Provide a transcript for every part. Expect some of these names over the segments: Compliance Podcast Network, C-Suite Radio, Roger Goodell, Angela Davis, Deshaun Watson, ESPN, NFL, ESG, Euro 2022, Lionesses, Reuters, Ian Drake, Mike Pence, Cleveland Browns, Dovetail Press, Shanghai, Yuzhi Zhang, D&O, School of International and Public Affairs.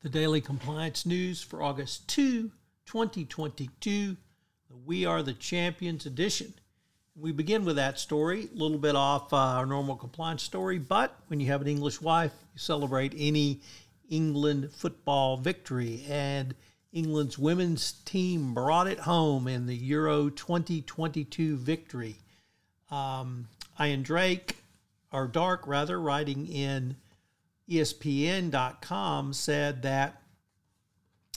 The Daily Compliance News for August 2, 2022, the We Are the Champions edition. We begin with that story, a little bit off our normal compliance story, but when you have an English wife, you celebrate any England football victory. And England's women's team brought it home in the Euro 2022 victory. Ian Drake, or Dark rather, writing in ESPN.com, said that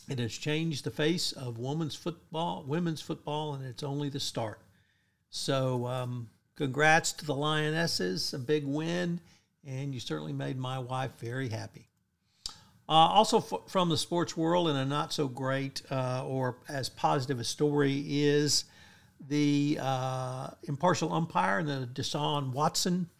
it has changed the face of women's football, and it's only the start. So congrats to the Lionesses, a big win, and you certainly made my wife very happy. Also from the sports world, and a not so great or as positive a story, is the impartial umpire and the Deshaun Watson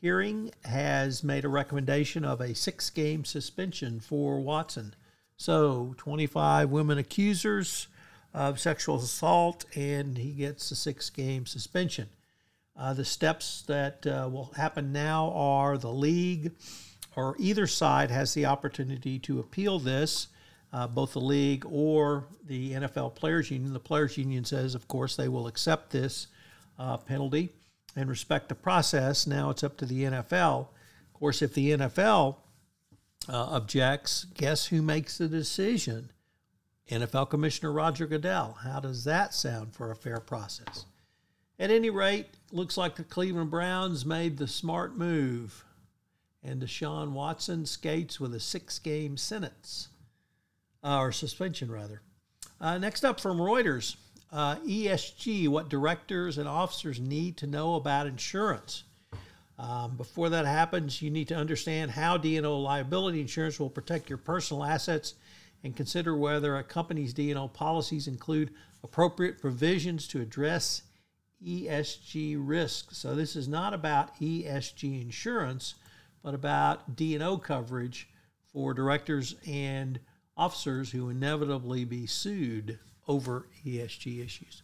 hearing has made a recommendation of a 6-game suspension for Watson. So 25 women accusers of sexual assault, and he gets a 6-game suspension. The steps that will happen now are the league or either side has the opportunity to appeal this, both the league or the NFL Players Union. The Players Union says, of course, they will accept this penalty and respect the process. Now it's up to the NFL. Of course, if the NFL objects, guess who makes the decision? NFL Commissioner Roger Goodell. How does that sound for a fair process? At any rate, looks like the Cleveland Browns made the smart move, and Deshaun Watson skates with a 6-game sentence, or suspension rather. Next up from Reuters. ESG, what directors and officers need to know about insurance. Before that happens, you need to understand how D&O liability insurance will protect your personal assets and consider whether a company's D&O policies include appropriate provisions to address ESG risks. So this is not about ESG insurance, but about D&O coverage for directors and officers who inevitably be sued over ESG issues.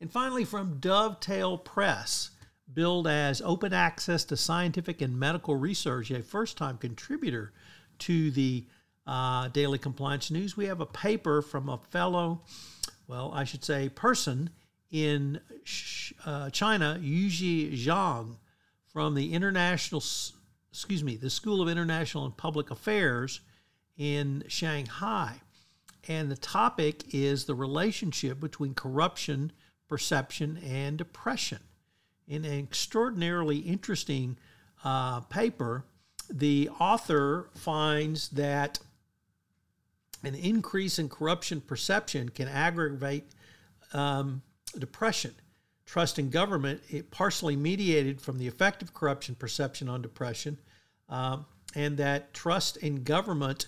And finally, from Dovetail Press, billed as open access to scientific and medical research, a first-time contributor to the Daily Compliance News, we have a paper from a fellow, person in China, Yuzhi Zhang, from the the School of International and Public Affairs in Shanghai. And the topic is the relationship between corruption, perception, and depression. In an extraordinarily interesting paper, the author finds that an increase in corruption perception can aggravate depression. Trust in government, it partially mediated from the effect of corruption perception on depression, and that trust in government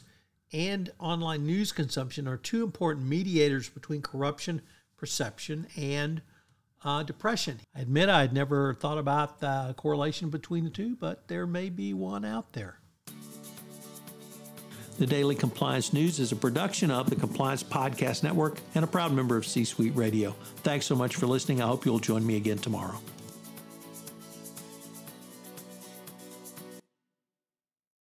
and online news consumption are two important mediators between corruption, perception, and depression. I admit I had never thought about the correlation between the two, but there may be one out there. The Daily Compliance News is a production of the Compliance Podcast Network and a proud member of C-Suite Radio. Thanks so much for listening. I hope you'll join me again tomorrow.